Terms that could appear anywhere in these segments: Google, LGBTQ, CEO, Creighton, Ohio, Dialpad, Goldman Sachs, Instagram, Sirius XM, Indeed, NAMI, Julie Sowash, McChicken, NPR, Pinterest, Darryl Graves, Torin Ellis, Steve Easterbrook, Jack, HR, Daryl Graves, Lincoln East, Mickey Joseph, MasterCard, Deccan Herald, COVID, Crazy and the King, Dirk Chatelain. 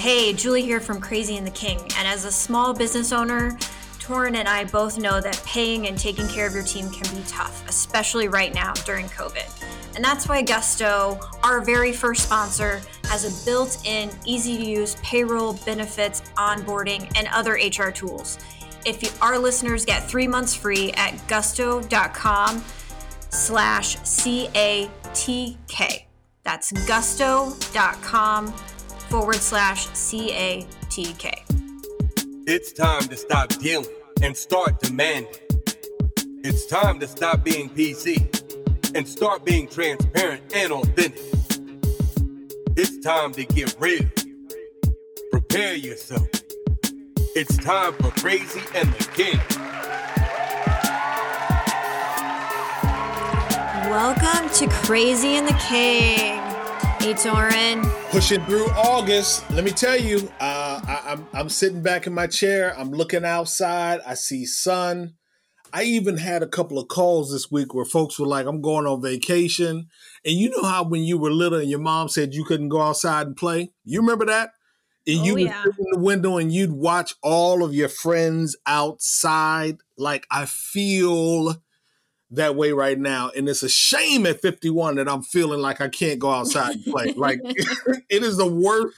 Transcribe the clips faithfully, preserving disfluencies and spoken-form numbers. Hey, Julie here from Crazy and the King, and as a small business owner, Torin and I both know that paying and taking care of your team can be tough, especially right now during COVID. And that's why Gusto, our very first sponsor, has a built-in, easy-to-use payroll, benefits, onboarding, and other H R tools. If you, our listeners get three months free at gusto.com slash C-A-T-K. That's gusto.com forward slash C-A-T-K. It's time to stop dealing and start demanding. It's time to stop being P C and start being transparent and authentic. It's time to get real. Prepare yourself. It's time for Crazy and the King. Welcome to Crazy and the King. Hey, Torin. Pushing through August. Let me tell you, uh, I, I'm, I'm sitting back in my chair. I'm looking outside. I see sun. I even had a couple of calls this week where folks were like, I'm going on vacation. And you know how when you were little and your mom said you couldn't go outside and play? You remember that? And you oh, would yeah. sit in the window and you'd watch all of your friends outside. Like, I feel that way right now. And it's a shame at fifty-one that I'm feeling like I can't go outside and play. Like, it is the worst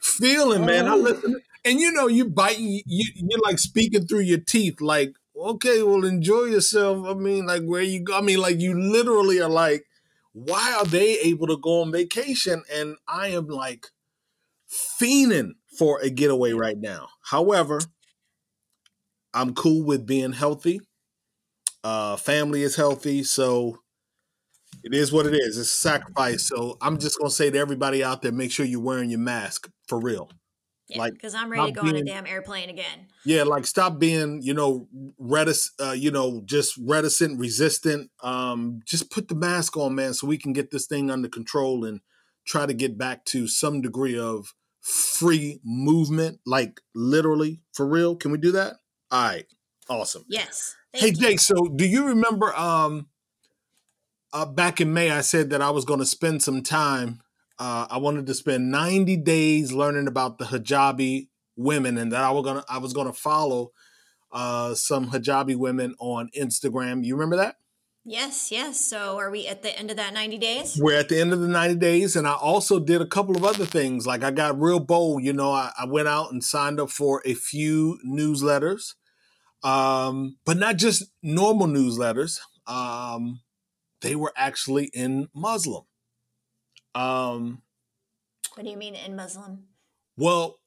feeling, man. I listen. And, you know, you biting, you, you're like speaking through your teeth. Like, okay, well, enjoy yourself. I mean, like, where you go? I mean, like, you literally are like, why are they able to go on vacation? And I am like, fiending for a getaway right now. However, I'm cool with being healthy. Uh, family is healthy, so it is what it is. It's a sacrifice. So I'm just going to say to everybody out there, make sure you're wearing your mask for real. Yeah, like, because I'm ready to go being, on a damn airplane again. Yeah, like stop being, you know, retic- uh, you know, just reticent, resistant. Um, just put the mask on, man, so we can get this thing under control and try to get back to some degree of free movement, like literally for real. Can we do that? All right. Awesome. Yes. Hey, Jake, you. So do you remember um, uh, back in May, I said that I was going to spend some time. Uh, I wanted to spend ninety days learning about the hijabi women, and that I was going to I was going to follow uh, some hijabi women on Instagram. You remember that? Yes, yes. So are we at the end of that ninety days? We're at the end of the ninety days. And I also did a couple of other things. Like I got real bold. You know, I, I went out and signed up for a few newsletters, um, but not just normal newsletters. Um, they were actually in Muslim. Um, what do you mean in Muslim? Well,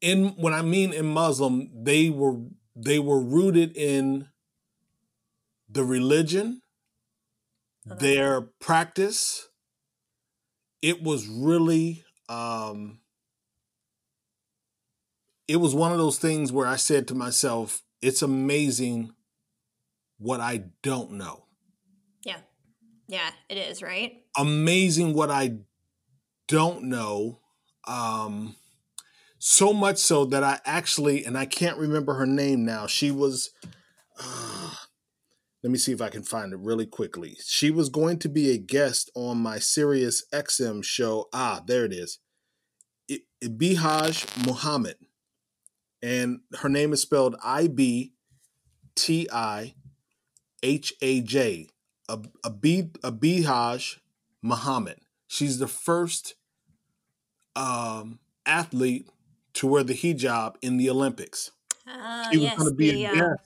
in when I mean in Muslim, they were they were rooted in the religion, okay, their practice. It was really, um, it was one of those things where I said to myself, it's amazing what I don't know. Yeah. Yeah, it is, right? Amazing what I don't know. Um, so much so that I actually, and I can't remember her name now. She was... Uh, Let me see if I can find it really quickly. She was going to be a guest on my Sirius X M show. Ah, there it is. Ibtihaj Muhammad. And her name is spelled I B T I H A J. Ibtihaj Muhammad. She's the first um, athlete to wear the hijab in the Olympics. Uh, she was yes, going to be the, a guest. Uh,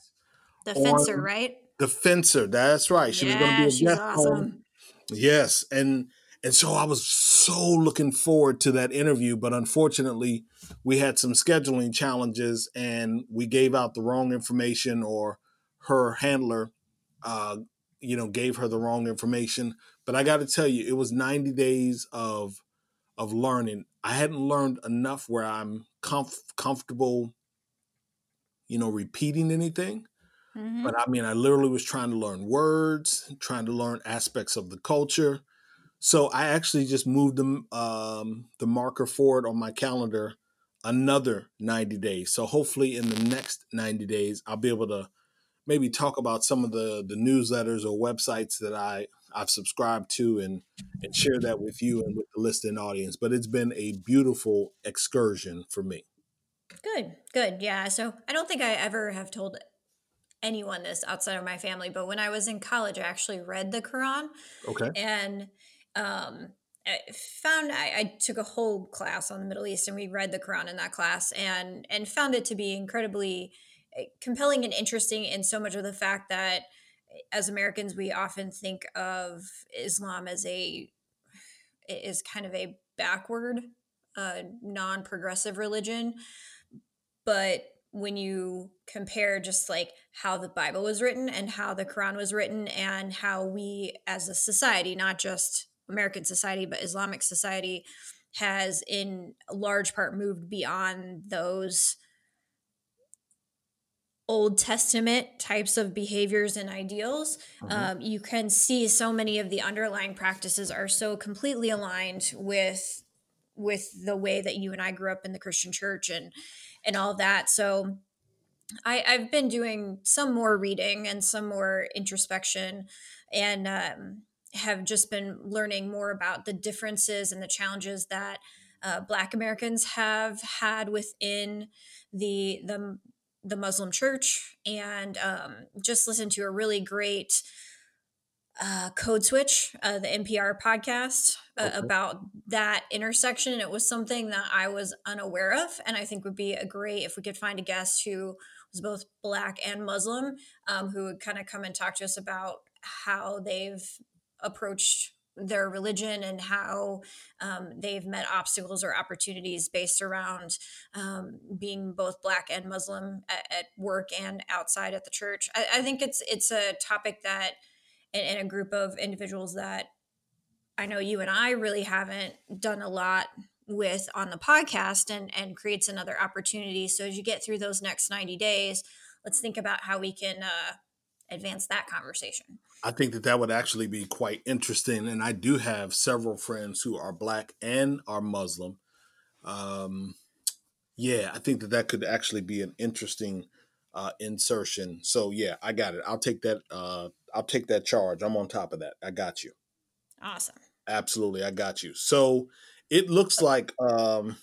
the fencer, on- right? The fencer, that's right. She yeah, was going to be a guest. Awesome. Yes, and and so I was so looking forward to that interview, but unfortunately, we had some scheduling challenges, and we gave out the wrong information, or her handler, uh, you know, gave her the wrong information. But I got to tell you, it was ninety days of of learning. I hadn't learned enough where I'm comf- comfortable, you know, repeating anything. Mm-hmm. But I mean, I literally was trying to learn words, trying to learn aspects of the culture. So I actually just moved the, um, the marker forward on my calendar another ninety days. So hopefully in the next ninety days, I'll be able to maybe talk about some of the, the newsletters or websites that I, I've subscribed to and and share that with you and with the listening audience. But it's been a beautiful excursion for me. Good, good. Yeah. So I don't think I ever have told anyone this outside of my family, but when I was in college, I actually read the Quran. Okay. And um, I found I, I took a whole class on the Middle East, and we read the Quran in that class, and and found it to be incredibly compelling and interesting in so much of the fact that as Americans, we often think of Islam as a is kind of a backward, uh, non-progressive religion. But when you compare just like how the Bible was written and how the Quran was written and how we as a society, not just American society, but Islamic society, has in large part moved beyond those Old Testament types of behaviors and ideals, mm-hmm. um, you can see so many of the underlying practices are so completely aligned with with the way that you and I grew up in the Christian church and and all that. So I, I've been doing some more reading and some more introspection, and um, have just been learning more about the differences and the challenges that uh, Black Americans have had within the the the Muslim church, and um, just listened to a really great uh, Code Switch, uh, the N P R podcast uh, okay. about that intersection. It was something that I was unaware of, and I think would be a great, if we could find a guest who was both Black and Muslim, um, who would kind of come and talk to us about how they've approached their religion and how um, they've met obstacles or opportunities based around um, being both Black and Muslim at, at work and outside at the church. I, I think it's it's a topic that, and, and a group of individuals that I know you and I really haven't done a lot with on the podcast, and, and creates another opportunity. So as you get through those next ninety days, let's think about how we can uh, advance that conversation. I think that that would actually be quite interesting. And I do have several friends who are Black and are Muslim. Um, yeah, I think that that could actually be an interesting uh, insertion. So yeah, I got it. I'll take that. Uh, I'll take that charge. I'm on top of that. I got you. Awesome. Absolutely. I got you. So it looks like, um,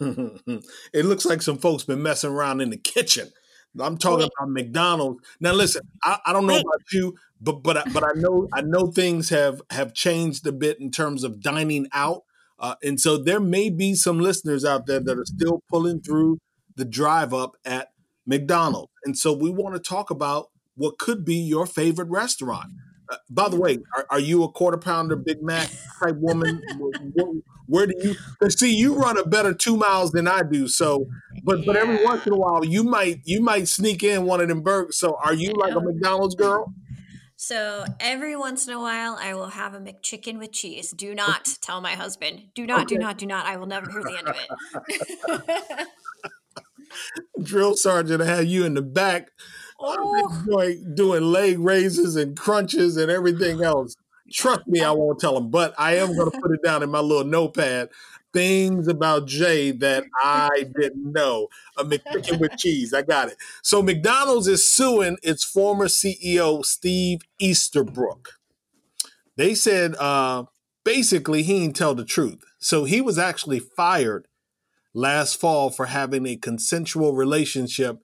it looks like some folks been messing around in the kitchen. I'm talking about McDonald's. Now, listen, I, I don't know about you, but but but I know I know things have have changed a bit in terms of dining out, uh, and so there may be some listeners out there that are still pulling through the drive up at McDonald's, and so we want to talk about what could be your favorite restaurant. Uh, by the way, are, are you a quarter pounder Big Mac type woman? where, where do you see you run a better two miles than I do? So, but yeah. but every once in a while, you might you might sneak in one of them burgers. So, are you like a McDonald's girl? So every once in a while, I will have a McChicken with cheese. Do not tell my husband. Do not. Okay. Do not. Do not. I will never hear the end of it. Drill sergeant, I have you in the back. Oh. Doing, doing leg raises and crunches and everything else. Trust me, I won't tell them, but I am going to put it down in my little notepad. Things about Jay that I didn't know. A McChicken with cheese. I got it. So McDonald's is suing its former C E O, Steve Easterbrook. They said uh, basically he didn't tell the truth. So he was actually fired last fall for having a consensual relationship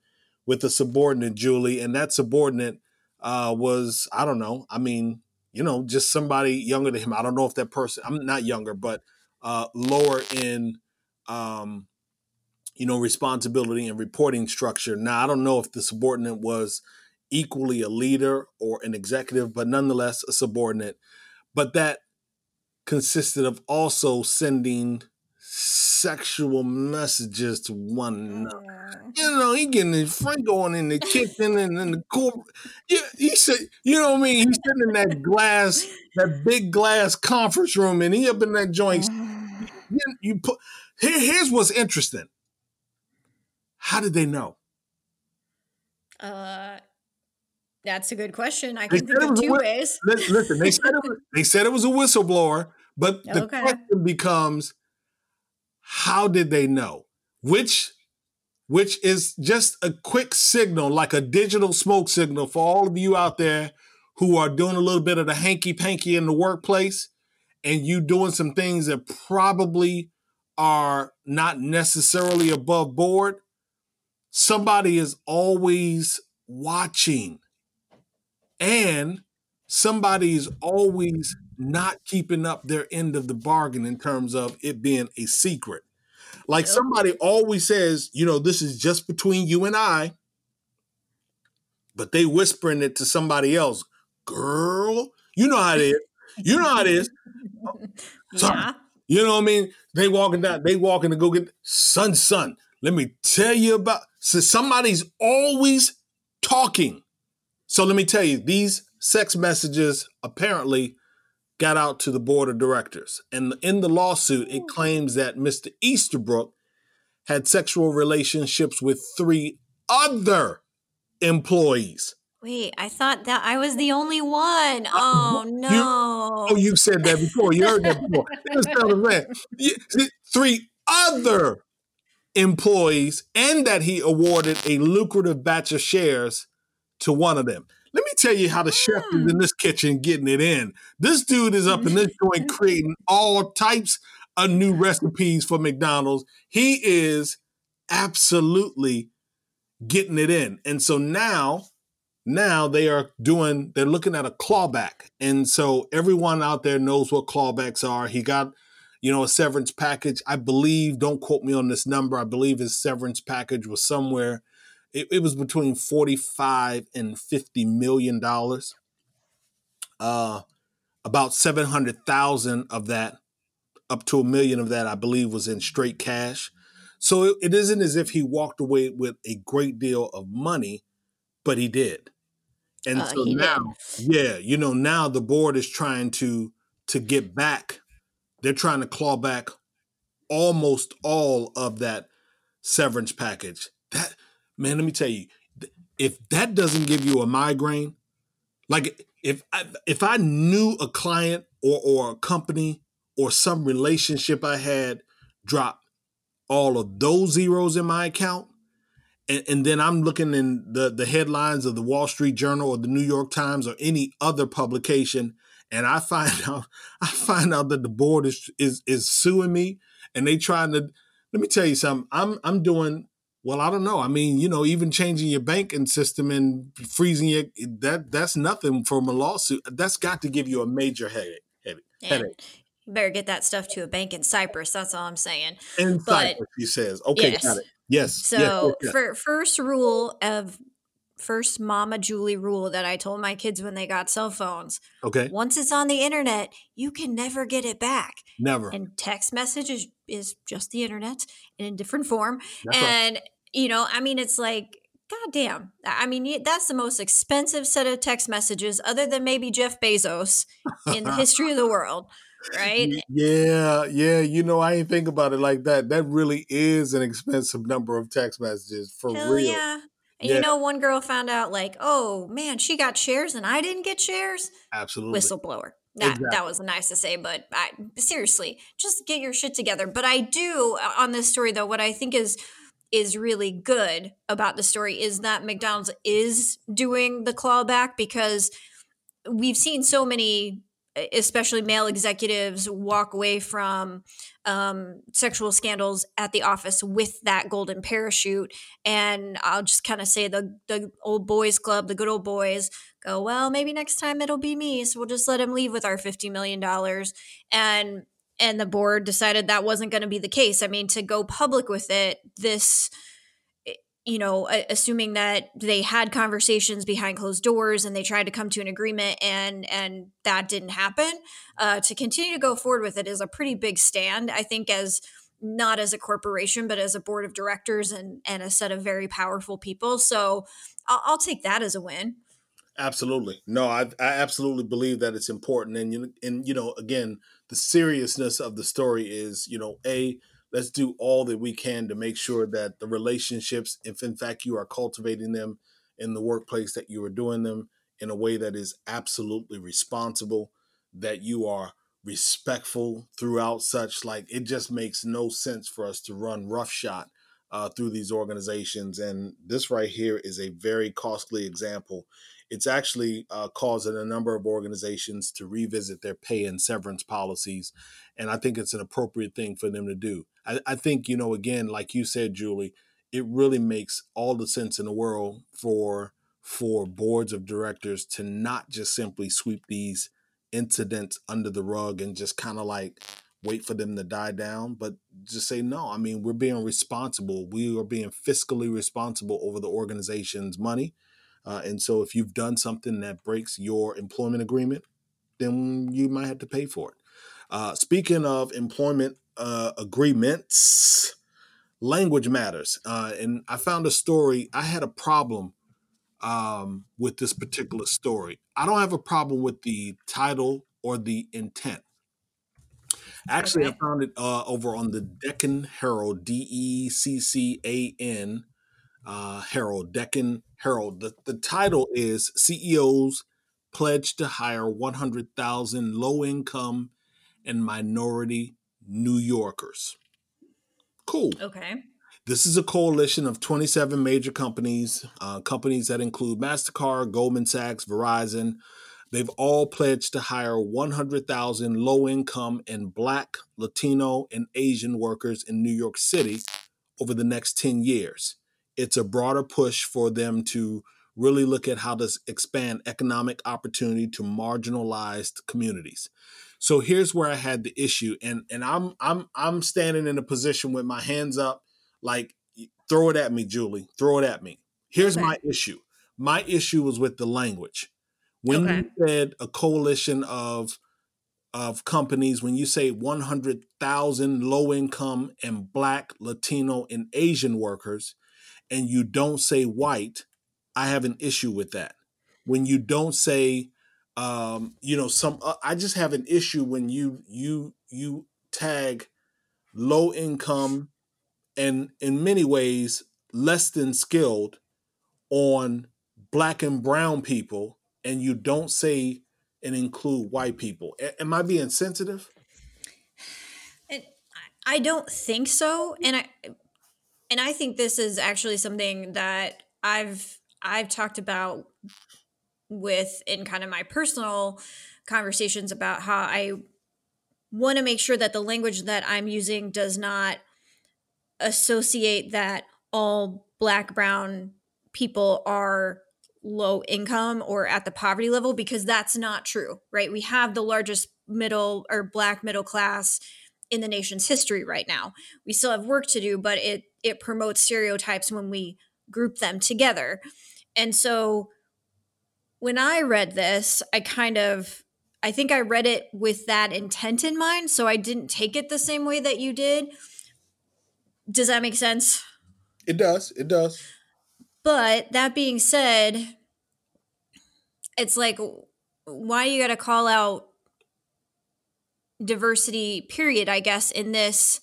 with a subordinate, Julie, and that subordinate uh, was, I don't know, I mean, you know, just somebody younger than him. I don't know if that person, I'm not younger, but uh, lower in, um, you know, responsibility and reporting structure. Now, I don't know if the subordinate was equally a leader or an executive, but nonetheless a subordinate. But that consisted of also sending sexual messages to one another. You know, he getting his Franco on in the kitchen and in the corporate. Yeah, he said, you know what I mean? He's sitting in that glass, that big glass conference room, and he up in that joint. You, you put. Here, here's what's interesting. How did they know? Uh, that's a good question. I can think of two ways. Listen, they said it was, they said it was a whistleblower, but the okay. question becomes, how did they know? Which, which is just a quick signal, like a digital smoke signal for all of you out there who are doing a little bit of the hanky-panky in the workplace, and you doing some things that probably are not necessarily above board, somebody is always watching. And somebody is always not keeping up their end of the bargain in terms of it being a secret. Like somebody always says, you know, this is just between you and I, but they whispering it to somebody else. Girl, you know how it is. You know how it is. Sorry. Yeah. You know what I mean? They walking down, they walking to go get son, son. Let me tell you about, so somebody's always talking. So let me tell you, these sex messages apparently got out to the board of directors. And in the lawsuit, it claims that Mister Easterbrook had sexual relationships with three other employees. Wait, I thought that I was the only one. Oh, no. You, oh, you said that before. You heard that before. That. Three other employees, and that he awarded a lucrative batch of shares to one of them. Let me tell you how the chef is in this kitchen getting it in. This dude is up in this joint creating all types of new recipes for McDonald's. He is absolutely getting it in. And so now, now they are doing, they're looking at a clawback. And so everyone out there knows what clawbacks are. He got, you know, a severance package. I believe, don't quote me on this number, I believe his severance package was somewhere It, it was between forty-five and fifty million dollars. Uh, about seven hundred thousand of that, up to a million of that, I believe, was in straight cash. So it, it isn't as if he walked away with a great deal of money, but he did. And uh, so now, did. yeah, you know, now the board is trying to to get back. They're trying to claw back almost all of that severance package. That. Man, let me tell you, if that doesn't give you a migraine, like if I, if I knew a client or, or a company or some relationship I had drop all of those zeros in my account, and, and then I'm looking in the, the headlines of the Wall Street Journal or the New York Times or any other publication, and I find out I find out that the board is is, is suing me, and they trying to, let me tell you something, I'm I'm doing. Well, I don't know. I mean, you know, even changing your banking system and freezing your, that that's nothing from a lawsuit. That's got to give you a major headache. headache, headache. You better get that stuff to a bank in Cyprus. That's all I'm saying. In but, Cyprus, he says. Okay, yes. Got it. Yes. So yes, for first rule of, first Mama Julie rule that I told my kids when they got cell phones. Okay. Once it's on the internet, you can never get it back. Never. And text messages is just the internet in a different form. That's and, right. you know, I mean, it's like, goddamn. I mean, that's the most expensive set of text messages other than maybe Jeff Bezos in the history of the world, right? Yeah. Yeah. You know, I ain't think about it like that. That really is an expensive number of text messages for Hell real. Yeah. And yeah. you know, one girl found out like, oh man, she got shares and I didn't get shares. Absolutely. Whistleblower. That, exactly. that was nice to say, but I, seriously, just get your shit together. But I do on this story though, what I think is, is really good about the story is that McDonald's is doing the clawback, because we've seen so many, especially male executives, walk away from um, sexual scandals at the office with that golden parachute. And I'll just kind of say the the old boys club, the good old boys go, well, maybe next time it'll be me. So we'll just let him leave with our fifty million dollars. And, and the board decided that wasn't going to be the case. I mean, to go public with it, this, you know, assuming that they had conversations behind closed doors and they tried to come to an agreement and and that didn't happen, uh, to continue to go forward with it is a pretty big stand, I think, as not as a corporation, but as a board of directors and, and a set of very powerful people. So I'll, I'll take that as a win. Absolutely. No, I, I absolutely believe that it's important. And, you, and, you know, again, the seriousness of the story is, you know, a let's do all that we can to make sure that the relationships, if in fact you are cultivating them in the workplace, that you are doing them in a way that is absolutely responsible, that you are respectful throughout such. Like, it just makes no sense for us to run roughshod uh, through these organizations. And this right here is a very costly example. it's actually uh, causing a number of organizations to revisit their pay and severance policies. And I think it's an appropriate thing for them to do. I, I think, you know, again, like you said, Julie, it really makes all the sense in the world for for boards of directors to not just simply sweep these incidents under the rug and just kind of like wait for them to die down, but just say, no, I mean, we're being responsible. We are being fiscally responsible over the organization's money. Uh, and so if you've done something that breaks your employment agreement, then you might have to pay for it. Uh, speaking of employment uh, agreements, language matters. Uh, and I found a story. I had a problem um, with this particular story. I don't have a problem with the title or the intent. Actually, I found it uh, over on the Deccan Herald, D E C C A N, uh, Herald, Deccan Herald. The, the title is C E Os Pledge to Hire one hundred thousand Low-Income and Minority New Yorkers. Cool. Okay. This is a coalition of twenty-seven major companies, uh, companies that include MasterCard, Goldman Sachs, Verizon. They've all pledged to hire one hundred thousand low-income and Black, Latino, and Asian workers in New York City over the next ten years. It's a broader push for them to really look at how to expand economic opportunity to marginalized communities. So here's where I had the issue, and and I'm I'm I'm standing in a position with my hands up, like, throw it at me, Julie, throw it at me. Here's okay. my issue. My issue was with the language. When okay. you said a coalition of of companies, when you say one hundred thousand low-income and Black, Latino, and Asian workers, and you don't say white, I have an issue with that. When you don't say, um, you know, some, uh, I just have an issue when you you you tag low-income and in many ways less than skilled on Black and brown people. And you don't say and include white people. A- am I being sensitive? And I don't think so. And I and I think this is actually something that I've I've talked about with in kind of my personal conversations about how I want to make sure that the language that I'm using does not associate that all Black, brown people are low income or at the poverty level, because that's not true, right? We have the largest middle or Black middle class in the nation's history right now. We still have work to do, but it it promotes stereotypes when we group them together. And so when I read this, I kind of, I think I read it with that intent in mind. So I didn't take it the same way that you did. Does that make sense? It does. It does. But that being said, it's like, why you got to call out diversity, period, I guess, in this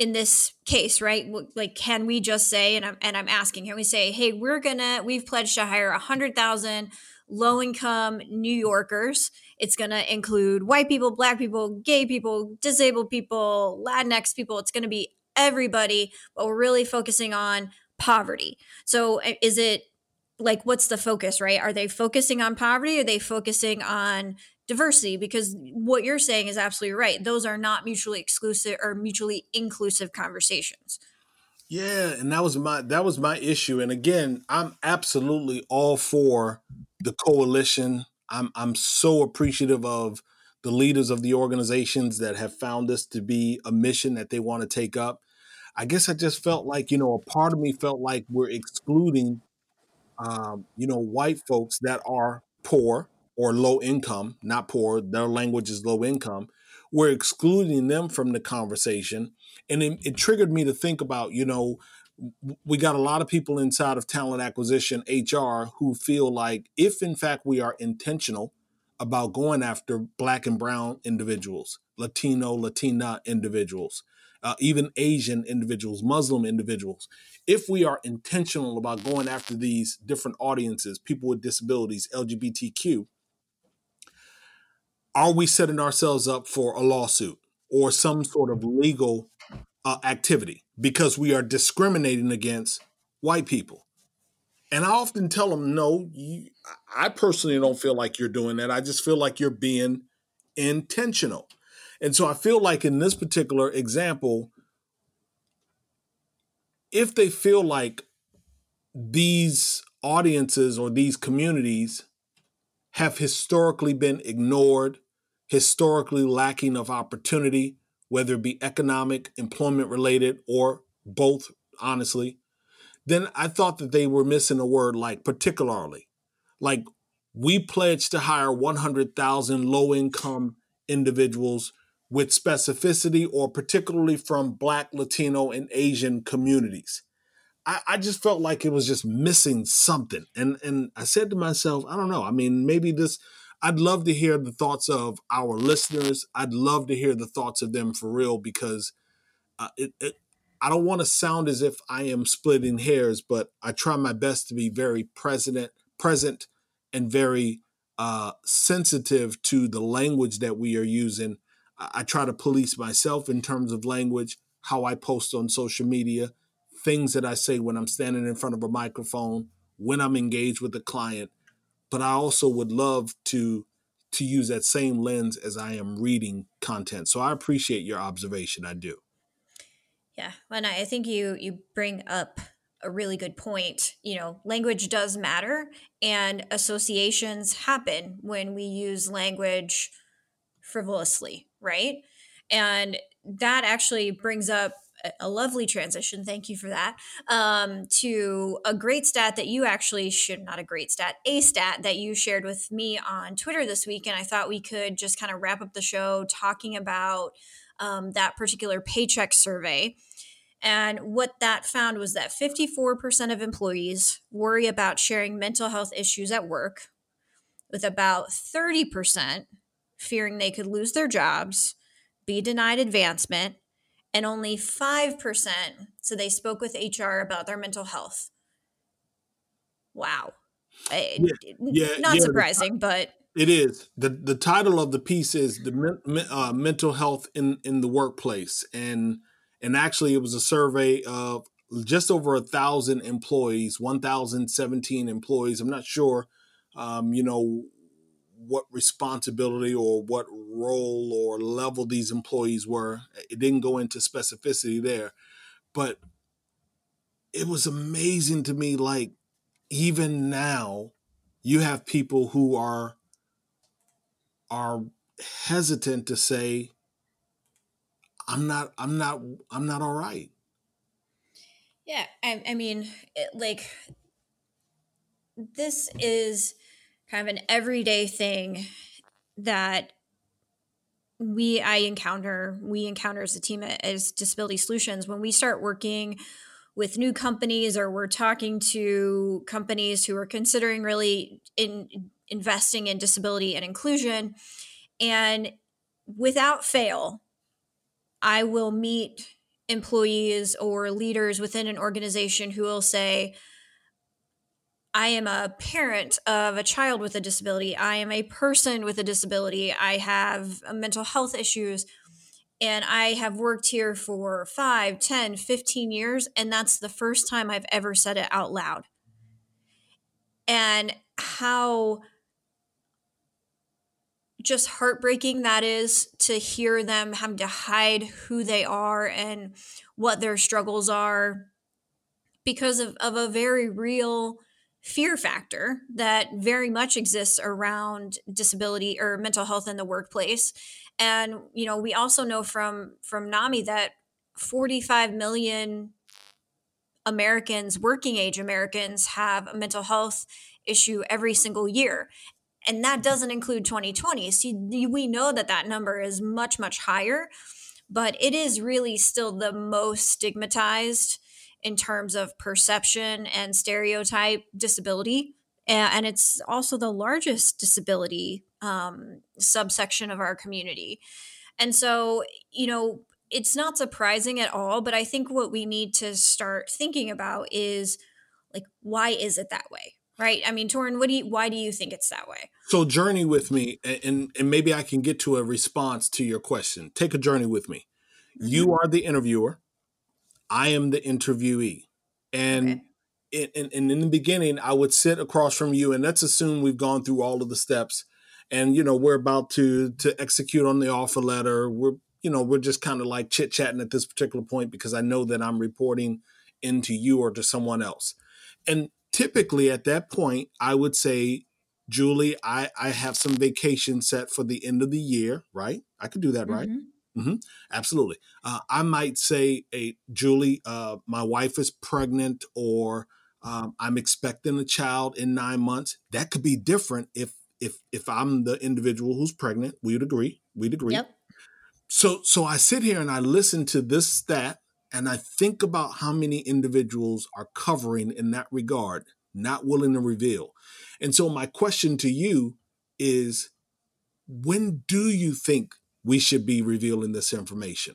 in this case, right? Like, can we just say, and I'm, and I'm asking, can we say, hey, we're going to, we've pledged to hire one hundred thousand low-income New Yorkers. It's going to include white people, Black people, gay people, disabled people, Latinx people. It's going to be everybody, but we're really focusing on poverty. So is it like, what's the focus, right? Are they focusing on poverty? Are they focusing on diversity? Because what you're saying is absolutely right. Those are not mutually exclusive or mutually inclusive conversations. Yeah. And that was my, that was my issue. And again, I'm absolutely all for the coalition. I'm, I'm so appreciative of the leaders of the organizations that have found this to be a mission that they want to take up. I guess I just felt like, you know, a part of me felt like we're excluding, um, you know, white folks that are poor or low income, not poor, their language is low income. We're excluding them from the conversation. And it, it triggered me to think about, you know, we got a lot of people inside of talent acquisition, H R, who feel like if, in fact, we are intentional about going after Black and brown individuals, Latino, Latina individuals, Uh, even Asian individuals, Muslim individuals, if we are intentional about going after these different audiences, people with disabilities, L G B T Q, are we setting ourselves up for a lawsuit or some sort of legal uh, activity because we are discriminating against white people? And I often tell them, no, you, I personally don't feel like you're doing that. I just feel like you're being intentional. And so I feel like in this particular example, if they feel like these audiences or these communities have historically been ignored, historically lacking of opportunity, whether it be economic, employment related, or both, honestly, then I thought that they were missing a word like particularly. Like, we pledged to hire one hundred thousand low-income individuals with specificity or particularly from Black, Latino, and Asian communities. I, I just felt like it was just missing something. And and I said to myself, I don't know. I mean, maybe this, I'd love to hear the thoughts of our listeners. I'd love to hear the thoughts of them for real, because uh, it, it, I don't want to sound as if I am splitting hairs, but I try my best to be very present, present and very uh, sensitive to the language that we are using. I, I try to police myself in terms of language, how I post on social media, things that I say when I'm standing in front of a microphone, when I'm engaged with a client. But I also would love to to use that same lens as I am reading content. So I appreciate your observation. I do. Yeah. And I think you you bring up a really good point. You know, language does matter, and associations happen when we use language frivolously, right? And that actually brings up a lovely transition. Thank you for that. Um, to a great stat that you actually should, not a great stat, a stat that you shared with me on Twitter this week. And I thought we could just kind of wrap up the show talking about um, that particular paycheck survey. And what that found was that fifty-four percent of employees worry about sharing mental health issues at work, with about thirty percent fearing they could lose their jobs, be denied advancement, and only five percent so they spoke with H R about their mental health. Wow. I, yeah, yeah, not yeah, surprising, the, but... It is. The The title of the piece is the uh, Mental Health in, in the Workplace. And and actually, it was a survey of just over one thousand employees, one thousand seventeen employees. I'm not sure, um, you know, what responsibility or what role or level these employees were. It didn't go into specificity there, but it was amazing to me. Like, even now you have people who are, are hesitant to say, I'm not, I'm not, I'm not all right. Yeah. I, I mean, it, like, this is kind of an everyday thing that we, I encounter, we encounter as a team at, as Disability Solutions. When we start working with new companies, or we're talking to companies who are considering really in investing in disability and inclusion, and without fail, I will meet employees or leaders within an organization who will say, I am a parent of a child with a disability. I am a person with a disability. I have mental health issues, and I have worked here for five, ten, fifteen years. And that's the first time I've ever said it out loud. And how just heartbreaking that is, to hear them having to hide who they are and what their struggles are because of, of a very real fear factor that very much exists around disability or mental health in the workplace. And, you know, we also know from, from NAMI that forty-five million Americans, working age Americans, have a mental health issue every single year. And that doesn't include twenty twenty. So we know that that number is much, much higher, but it is really still the most stigmatized in terms of perception and stereotype disability. And it's also the largest disability um, subsection of our community. And so, you know, it's not surprising at all, but I think what we need to start thinking about is, like, why is it that way? Right? I mean, Torrin, what do you, why do you think it's that way? So journey with me, and, and maybe I can get to a response to your question. Take a journey with me. You are the interviewer. I am the interviewee. And okay. and, and, and in the beginning, I would sit across from you, and let's assume we've gone through all of the steps, and, you know, we're about to to execute on the offer letter. We're, you know, we're just kind of like chit chatting at this particular point because I know that I'm reporting into you or to someone else. And typically at that point, I would say, Julie, I, I have some vacation set for the end of the year, right? I could do that, right? Mm-hmm. Mm-hmm. Absolutely. Uh, I might say, hey, Julie, uh, my wife is pregnant, or um, I'm expecting a child in nine months. That could be different if if if I'm the individual who's pregnant. We'd agree. We'd agree. Yep. So so I sit here and I listen to this stat, and I think about how many individuals are covering in that regard, not willing to reveal. And so my question to you is, when do you think we should be revealing this information?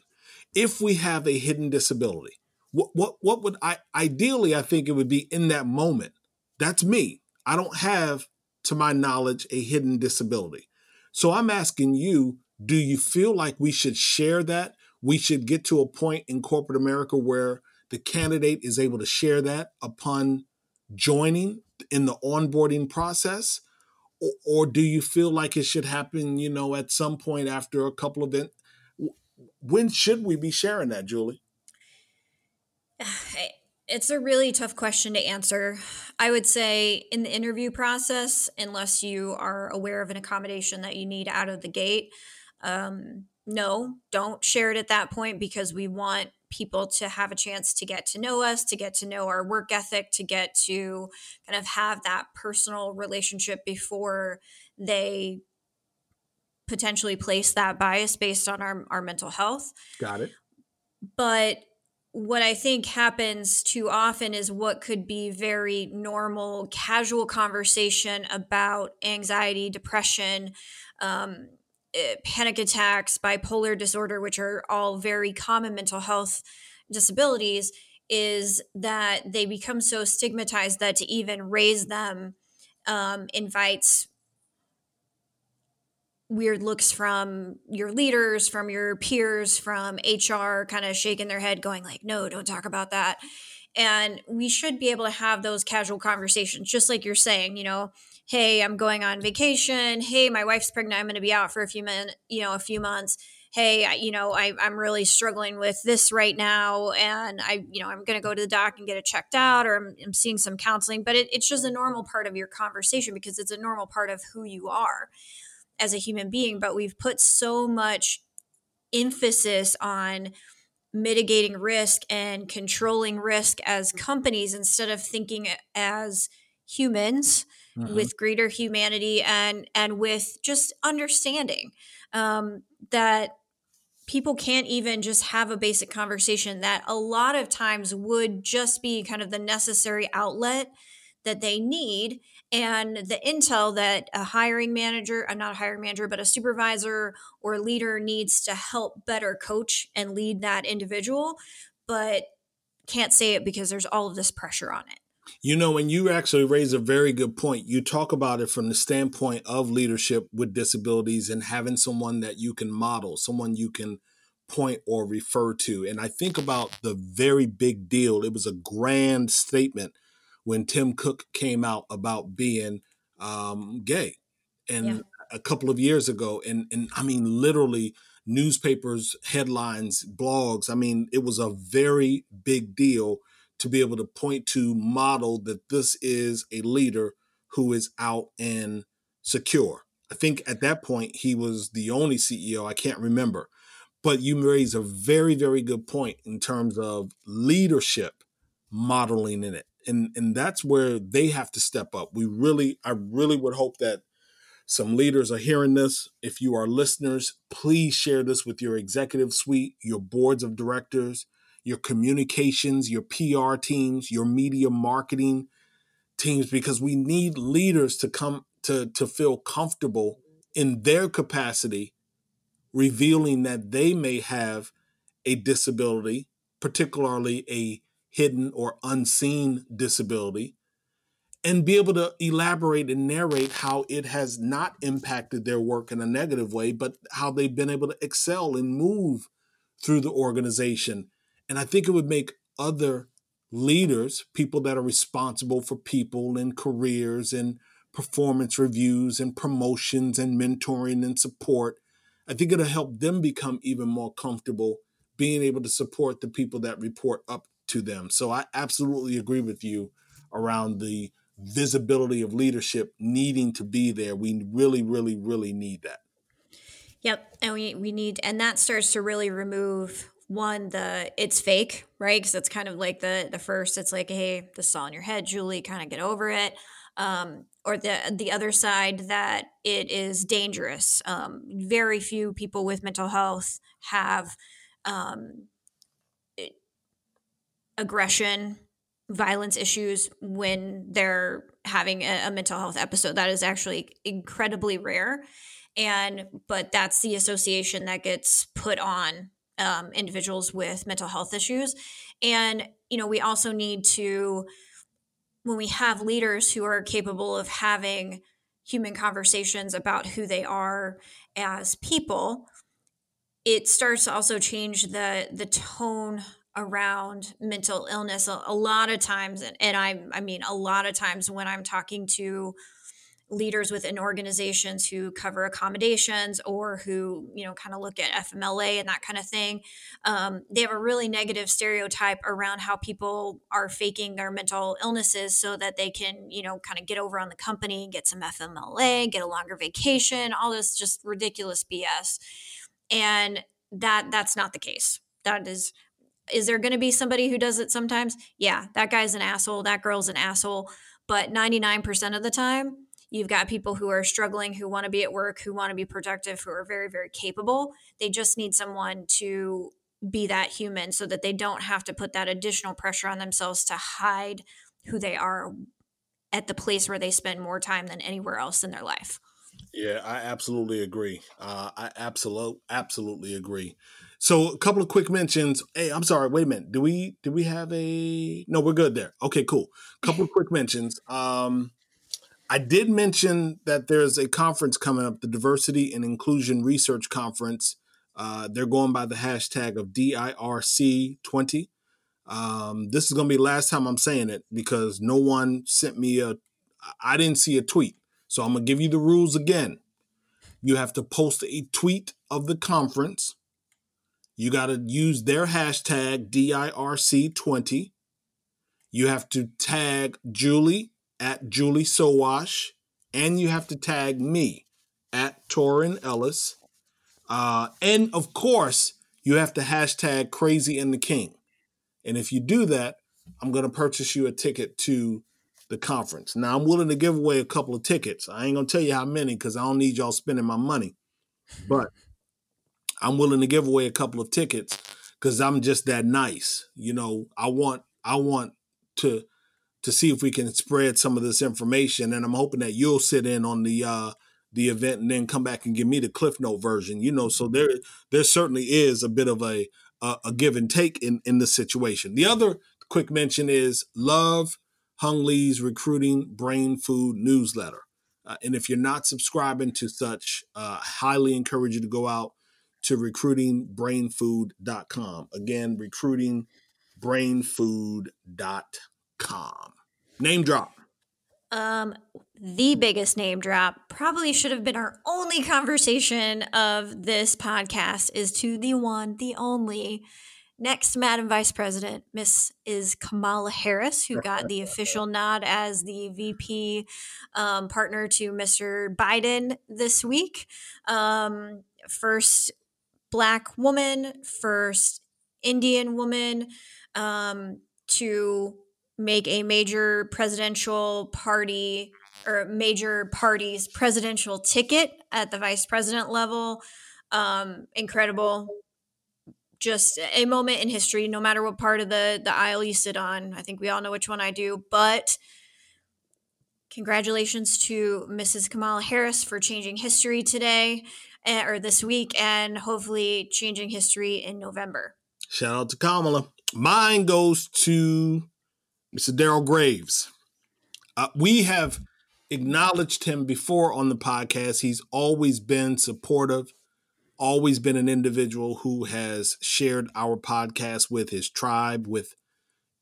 If we have a hidden disability, what what what would I, ideally, I think it would be in that moment. That's me. I don't have, to my knowledge, a hidden disability. So I'm asking you, do you feel like we should share that? We should get to a point in corporate America where the candidate is able to share that upon joining in the onboarding process, or, or do you feel like it should happen, you know, at some point after a couple of events? When should we be sharing that, Julie? It's a really tough question to answer. I would say in the interview process, unless you are aware of an accommodation that you need out of the gate, um, no, don't share it at that point, because we want people to have a chance to get to know us, to get to know our work ethic, to get to kind of have that personal relationship before they potentially place that bias based on our, our mental health. Got it. But what I think happens too often is what could be very normal, casual conversation about anxiety, depression, um, panic attacks, bipolar disorder, which are all very common mental health disabilities, is that they become so stigmatized that to even raise them um, invites weird looks from your leaders, from your peers, from H R, kind of shaking their head going like, no, don't talk about that. And we should be able to have those casual conversations, just like you're saying, you know, hey, I'm going on vacation. Hey, my wife's pregnant. I'm going to be out for a few minutes, you know, a few months. Hey, I, you know, I, I'm really struggling with this right now. And I, you know, I'm going to go to the doc and get it checked out, or I'm, I'm seeing some counseling, but it, it's just a normal part of your conversation because it's a normal part of who you are as a human being. But we've put so much emphasis on mitigating risk and controlling risk as companies instead of thinking as humans, uh-huh, with greater humanity and and with just understanding um, that people can't even just have a basic conversation that a lot of times would just be kind of the necessary outlet that they need, and the intel that a hiring manager, uh, not a hiring manager, but a supervisor or leader needs to help better coach and lead that individual, but can't say it because there's all of this pressure on it. You know, and you actually raise a very good point. You talk about it from the standpoint of leadership with disabilities and having someone that you can model, someone you can point or refer to. And I think about the very big deal. It was a grand statement when Tim Cook came out about being um, gay and yeah. a couple of years ago. And, and I mean, literally newspapers, headlines, blogs. I mean, it was a very big deal to be able to point to, model that this is a leader who is out and secure. I think at that point, he was the only C E O. I can't remember. But you raise a very, very good point in terms of leadership modeling in it. And, and that's where they have to step up. We really, I really would hope that some leaders are hearing this. If you are listeners, please share this with your executive suite, your boards of directors, your communications, your P R teams, your media marketing teams, because we need leaders to come to, to feel comfortable in their capacity, revealing that they may have a disability, particularly a hidden or unseen disability, and be able to elaborate and narrate how it has not impacted their work in a negative way, but how they've been able to excel and move through the organization. And I think it would make other leaders, people that are responsible for people and careers and performance reviews and promotions and mentoring and support. I think it'll help them become even more comfortable being able to support the people that report up to them. So I absolutely agree with you around the visibility of leadership needing to be there. We really, really, really need that. Yep. And we, we need, and that starts to really remove one, the it's fake, right? Because that's kind of like the the first, it's like, hey, this is all in your head, Julie, kind of get over it. Um, or the the other side that it is dangerous. Um, very few people with mental health have um, aggression, violence issues when they're having a, a mental health episode. That is actually incredibly rare. And, but that's the association that gets put on um, individuals with mental health issues. And, you know, we also need to, when we have leaders who are capable of having human conversations about who they are as people, it starts to also change the, the tone around mental illness. A, a lot of times, and, and I, I mean, a lot of times when I'm talking to leaders within organizations who cover accommodations or who, you know, kind of look at F M L A and that kind of thing. Um, they have a really negative stereotype around how people are faking their mental illnesses so that they can, you know, kind of get over on the company, get some F M L A, get a longer vacation, all this just ridiculous B S. And that that's not the case. That is, is there going to be somebody who does it sometimes? Yeah, that guy's an asshole. That girl's an asshole. But ninety-nine percent of the time, you've got people who are struggling, who want to be at work, who want to be productive, who are very, very capable. They just need someone to be that human so that they don't have to put that additional pressure on themselves to hide who they are at the place where they spend more time than anywhere else in their life. Yeah, I absolutely agree. Uh, I absolutely, absolutely agree. So a couple of quick mentions. Hey, I'm sorry. Wait a minute. Do we, do we have a, no, we're good there. Okay, cool. Couple of quick mentions. Um, I did mention that there's a conference coming up, the Diversity and Inclusion Research Conference. Uh, they're going by the hashtag of D I R C twenty. Um, this is going to be the last time I'm saying it because no one sent me a, I didn't see a tweet. So I'm going to give you the rules again. You have to post a tweet of the conference. You got to use their hashtag D I R C twenty. You have to tag Julie at Julie Sowash, and you have to tag me at Torin Ellis. Uh, and of course, you have to hashtag Crazy and the King. And if you do that, I'm going to purchase you a ticket to the conference. Now, I'm willing to give away a couple of tickets. I ain't going to tell you how many because I don't need y'all spending my money. But I'm willing to give away a couple of tickets because I'm just that nice. You know, I want, I want to... to see if we can spread some of this information. And I'm hoping that you'll sit in on the uh, the event and then come back and give me the Cliff Note version, you know, so there there certainly is a bit of a, a, a give and take in, in this situation. The other quick mention is love Hung Lee's Recruiting Brain Food newsletter. Uh, and if you're not subscribing to such, uh, highly encourage you to go out to recruiting brain food dot com. Again, recruiting brain food dot com. Com. Name drop. Um, the biggest name drop probably should have been our only conversation of this podcast is to the one, the only next Madam Vice President, Miss is Kamala Harris, who got the official nod as the V P um, partner to Mister Biden this week. Um, first Black woman, first Indian woman um, to make a major presidential party or major party's presidential ticket at the vice president level. Um, incredible. Just a moment in history, no matter what part of the, the aisle you sit on. I think we all know which one I do, but congratulations to Missus Kamala Harris for changing history today uh, or this week and hopefully changing history in November. Shout out to Kamala. Mine goes to Mister Darryl Graves. Uh, we have acknowledged him before on the podcast. He's always been supportive, always been an individual who has shared our podcast with his tribe, with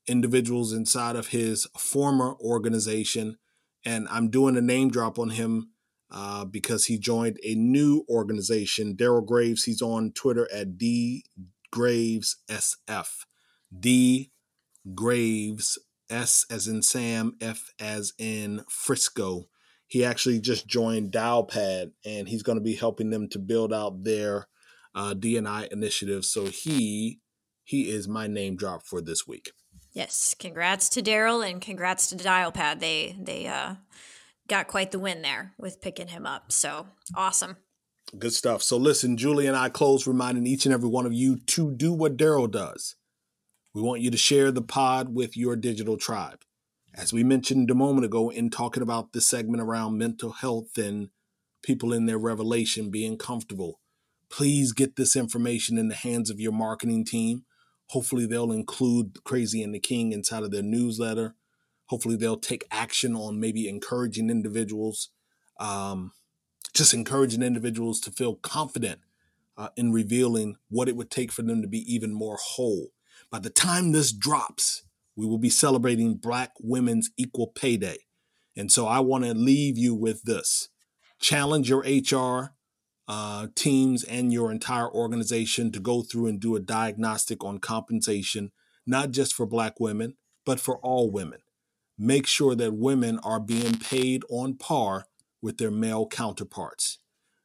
individuals inside of his former organization. And I'm doing a name drop on him uh, because he joined a new organization, Daryl Graves. He's on Twitter at D Graves S F. D Graves, S as in Sam, F as in Frisco. He actually just joined Dialpad, and he's going to be helping them to build out their uh, D and I initiative. So he he is my name drop for this week. Yes, congrats to Daryl and congrats to Dialpad. They they uh, got quite the win there with picking him up. So awesome. Good stuff. So listen, Julie and I close reminding each and every one of you to do what Daryl does. We want you to share the pod with your digital tribe. As we mentioned a moment ago in talking about this segment around mental health and people in their revelation being comfortable, please get this information in the hands of your marketing team. Hopefully they'll include Crazy and the King inside of their newsletter. Hopefully they'll take action on maybe encouraging individuals, um, just encouraging individuals to feel confident uh, in revealing what it would take for them to be even more whole. By the time this drops, we will be celebrating Black Women's Equal Pay Day. And so I want to leave you with this. Challenge your H R uh, teams and your entire organization to go through and do a diagnostic on compensation, not just for Black women, but for all women. Make sure that women are being paid on par with their male counterparts.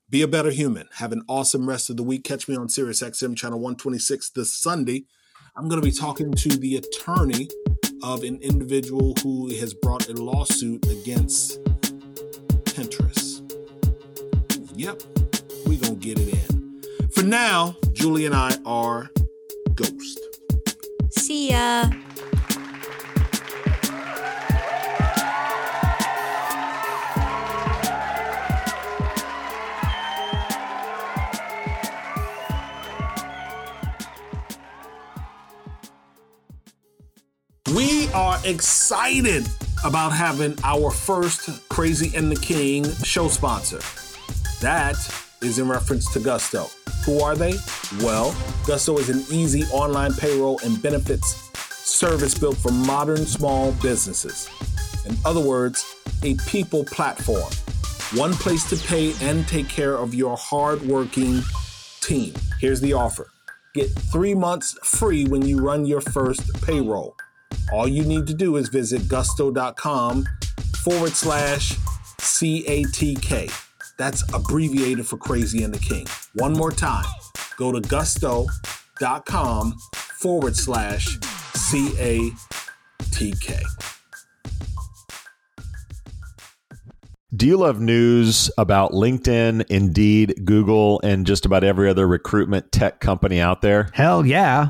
Be a better human. Have an awesome rest of the week. Catch me on Sirius X M Channel one twenty-six this Sunday. I'm going to be talking to the attorney of an individual who has brought a lawsuit against Pinterest. Yep, we're going to get it in. For now, Julie and I are Ghost. See ya. We are excited about having our first Crazy and the King show sponsor. That is in reference to Gusto. Who are they? Well, Gusto is an easy online payroll and benefits service built for modern small businesses. In other words, a people platform. One place to pay and take care of your hardworking team. Here's the offer. Get three months free when you run your first payroll. All you need to do is visit gusto.com forward slash C A T K. That's abbreviated for Crazy and the King. One more time. Go to gusto.com forward slash C A T K. Do you love news about LinkedIn, Indeed, Google, and just about every other recruitment tech company out there? Hell yeah.